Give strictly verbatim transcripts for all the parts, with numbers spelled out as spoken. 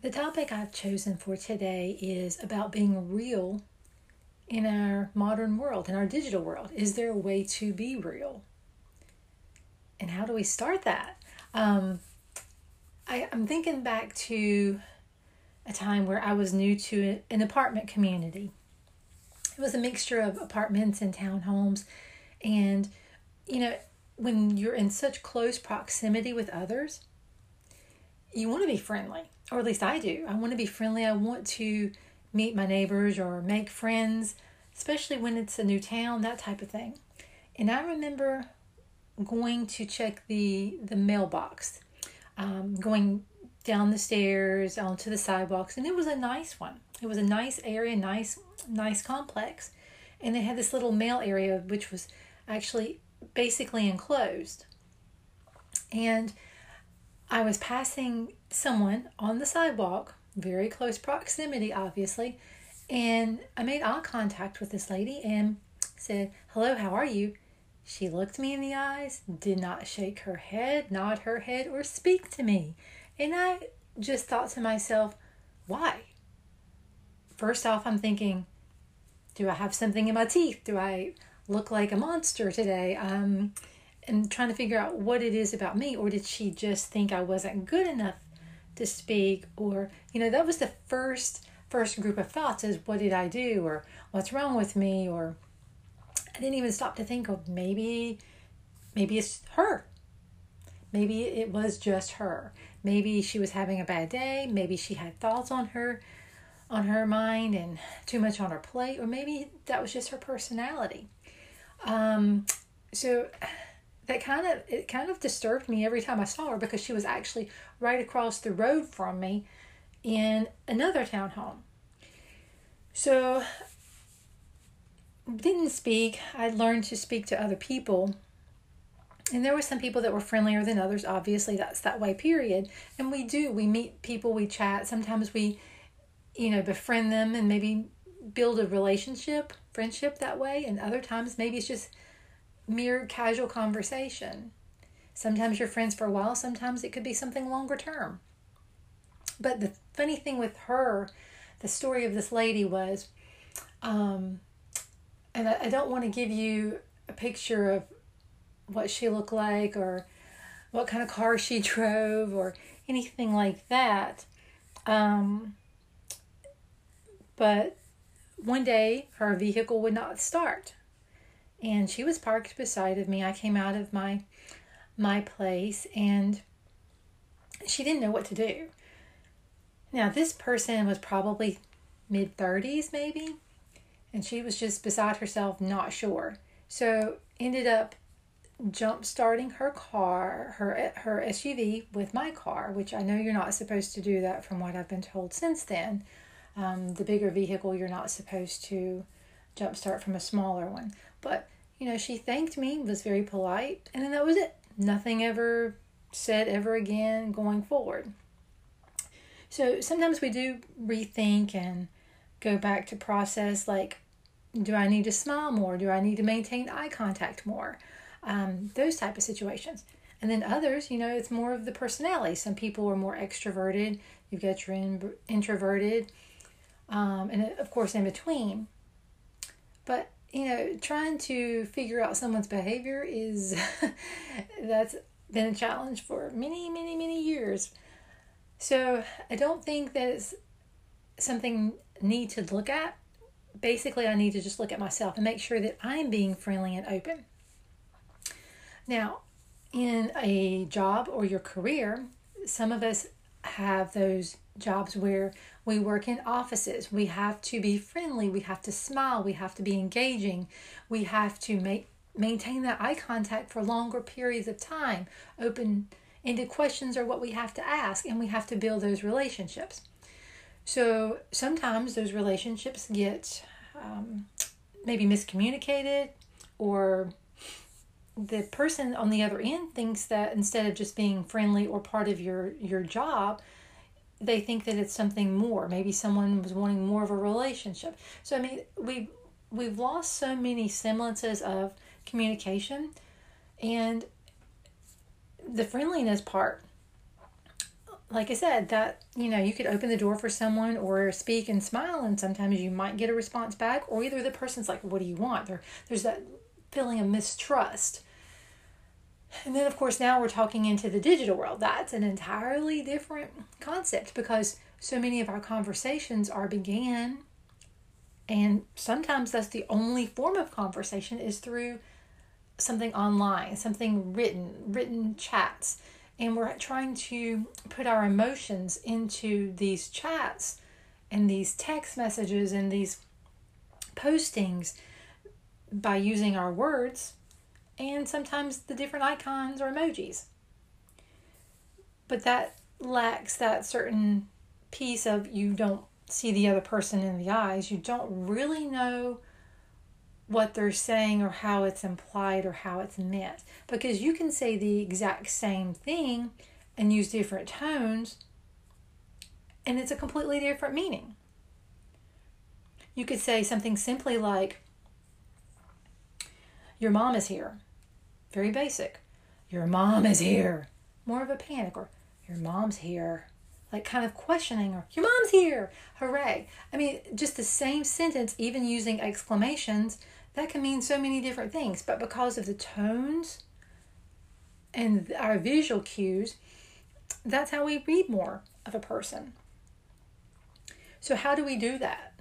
The topic I've chosen for today is about being real in our modern world, in our digital world. Is there a way to be real? And how do we start that? Um, I, I'm thinking back to a time where I was new to an apartment community. It was a mixture of apartments and townhomes. And, you know, when you're in such close proximity with others, you want to be friendly, or at least I do. I want to be friendly. I want to meet my neighbors or make friends, especially when it's a new town, that type of thing. And I remember going to check the, the mailbox, um, going down the stairs, onto the sidewalks, and it was a nice one. It was a nice area, nice, nice complex. And they had this little mail area, which was actually basically enclosed. And I was passing someone on the sidewalk, very close proximity, obviously, and I made eye contact with this lady and said, "Hello, how are you?" She looked me in the eyes, did not shake her head, nod her head, or speak to me. And I just thought to myself, why? First off, I'm thinking, do I have something in my teeth? Do I look like a monster today? Um, and trying to figure out what it is about me, or did she just think I wasn't good enough to speak? Or, you know, that was the first first group of thoughts, is what did I do, or what's wrong with me? Or I didn't even stop to think of maybe, maybe it's her. Maybe it was just her. Maybe she was having a bad day. Maybe she had thoughts on her, on her mind and too much on her plate, or maybe that was just her personality. Um, so that kind of, it kind of disturbed me every time I saw her, because she was actually right across the road from me in another townhome. So didn't speak. I learned to speak to other people. And there were some people that were friendlier than others. Obviously, that's that way, period. And we do, we meet people, we chat. Sometimes we, you know, befriend them and maybe build a relationship, friendship that way. And other times, maybe it's just mere casual conversation. Sometimes you're friends for a while. Sometimes it could be something longer term. But the funny thing with her, the story of this lady was, um, and I, I don't want to give you a picture of what she looked like or what kind of car she drove or anything like that. Um, but one day her vehicle would not start, and she was parked beside of me. I came out of my, my place, and she didn't know what to do. Now, this person was probably mid thirties maybe, and she was just beside herself, not sure. So ended up jump starting her car, her her S U V with my car, which I know you're not supposed to do that, from what I've been told since then. Um, the bigger vehicle, you're not supposed to jump start from a smaller one. But, you know, she thanked me, was very polite, and then that was it. Nothing ever said ever again going forward. So sometimes we do rethink and go back to process, like, do I need to smile more? Do I need to maintain eye contact more? Um, those type of situations. And then others, you know, it's more of the personality. Some people are more extroverted. You've got your in- introverted. Um, and of course in between. But, you know, trying to figure out someone's behavior is, that's been a challenge for many, many, many years. So I don't think that it's something I need to look at. Basically, I need to just look at myself and make sure that I'm being friendly and open. Now, in a job or your career, some of us have those jobs where we work in offices. We have to be friendly. We have to smile. We have to be engaging. We have to make maintain that eye contact for longer periods of time. Open-ended questions are what we have to ask, and we have to build those relationships. So sometimes those relationships get um, maybe miscommunicated, or the person on the other end thinks that instead of just being friendly or part of your, your job, they think that it's something more. Maybe someone was wanting more of a relationship. So, I mean, we've, we've lost so many semblances of communication, and the friendliness part like I said, that, you know, you could open the door for someone or speak and smile, and sometimes you might get a response back, or either the person's like, what do you want? There, there's that feeling of mistrust. And then, of course, now we're talking into the digital world. That's an entirely different concept, because so many of our conversations are began, and sometimes that's the only form of conversation is through something online, something written, written chats. And we're trying to put our emotions into these chats and these text messages and these postings by using our words and sometimes the different icons or emojis. But that lacks that certain piece of, you don't see the other person in the eyes. You don't really know what they're saying or how it's implied or how it's meant. Because you can say the exact same thing and use different tones, and it's a completely different meaning. You could say something simply like, your mom is here. Very basic. Your mom is here. More of a panic. Or your mom's here. Like kind of questioning, or your mom's here. Hooray. I mean, just the same sentence, even using exclamations, that can mean so many different things. But because of the tones and our visual cues, that's how we read more of a person. So how do we do that?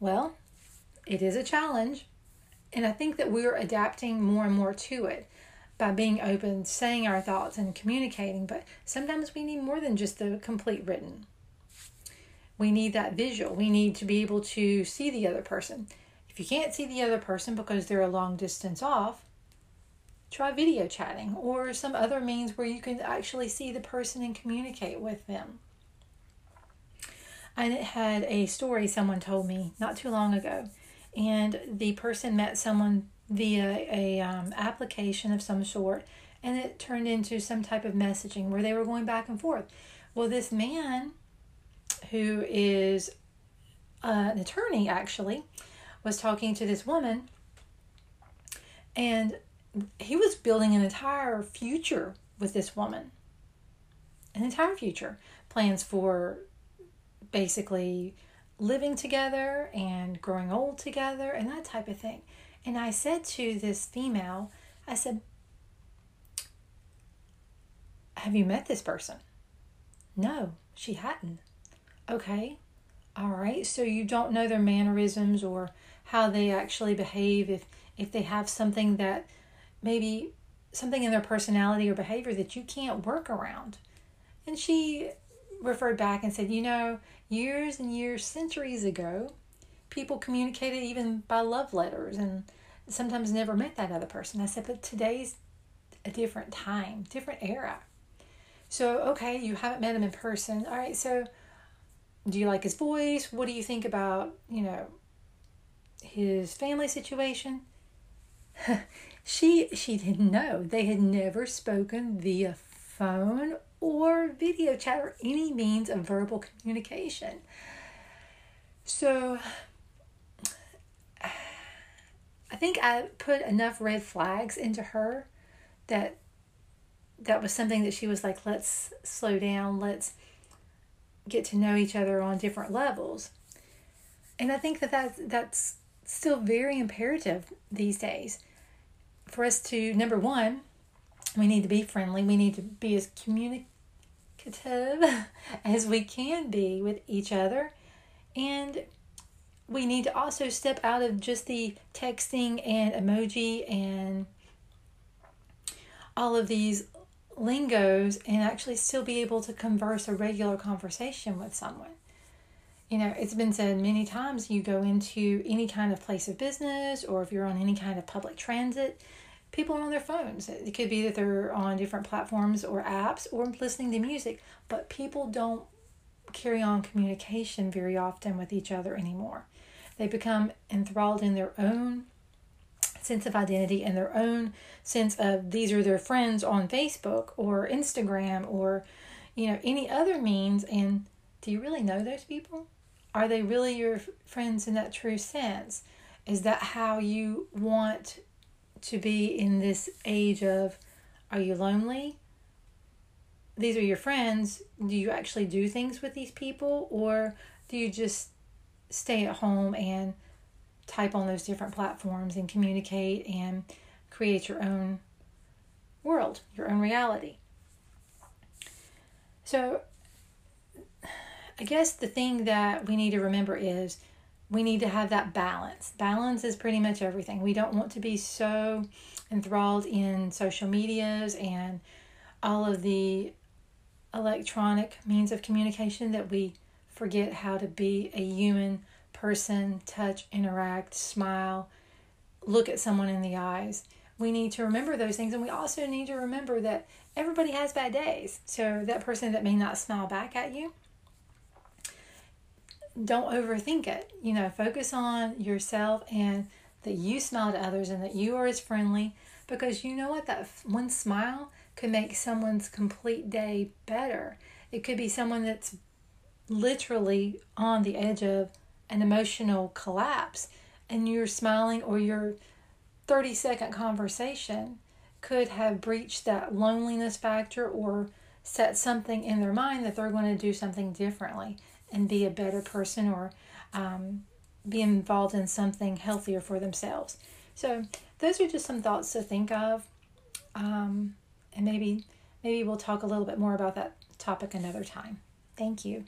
Well, it is a challenge. And I think that we're adapting more and more to it by being open, saying our thoughts and communicating. But sometimes we need more than just the complete written. We need that visual. We need to be able to see the other person. If you can't see the other person because they're a long distance off, try video chatting or some other means where you can actually see the person and communicate with them. I had a story someone told me not too long ago, and the person met someone via a um, application of some sort, and it turned into some type of messaging where they were going back and forth. Well, this man, who is uh, an attorney actually, was talking to this woman, and he was building an entire future with this woman. An entire future. Plans for basically living together and growing old together and that type of thing. And I said to this female, I said, have you met this person? No, she hadn't. Okay, all right, so you don't know their mannerisms or how they actually behave, if, if they have something that maybe something in their personality or behavior that you can't work around. And she referred back and said, you know, years and years, centuries ago, people communicated even by love letters and sometimes never met that other person. I said, but today's a different time, different era. So, okay, you haven't met him in person. All right, so do you like his voice? What do you think about, you know, his family situation? she she didn't know. They had never spoken via phone or video chat or any means of verbal communication. So I think I put enough red flags into her that that was something that she was like, let's slow down, let's get to know each other on different levels. And I think that that's, that's still very imperative these days for us to, number one, we need to be friendly. We need to be as communicative as we can be with each other. And we need to also step out of just the texting and emoji and all of these lingos and actually still be able to converse a regular conversation with someone. You know, it's been said many times, you go into any kind of place of business or if you're on any kind of public transit, people are on their phones. It could be that they're on different platforms or apps or listening to music, but people don't carry on communication very often with each other anymore. They become enthralled in their own sense of identity and their own sense of these are their friends on Facebook or Instagram or, you know, any other means. And do you really know those people? Are they really your friends in that true sense? Is that how you want to be in this age of, are you lonely? these are your friends, do you actually do things with these people, or do you just stay at home and type on those different platforms and communicate and create your own world, your own reality? So I guess the thing that we need to remember is we need to have that balance. Balance is pretty much everything. We don't want to be so enthralled in social medias and all of the electronic means of communication that we forget how to be a human person, touch, interact, smile, look at someone in the eyes. We need to remember those things, and we also need to remember that everybody has bad days. So that person that may not smile back at you, don't overthink it. You know, focus on yourself and that you smile to others and that you are as friendly, because you know what? That one smile could make someone's complete day better. It could be someone that's literally on the edge of an emotional collapse, and your smiling or your thirty second conversation could have breached that loneliness factor or set something in their mind that they're going to do something differently and be a better person, or um, be involved in something healthier for themselves. So those are just some thoughts to think of. Um, and maybe, maybe we'll talk a little bit more about that topic another time. Thank you.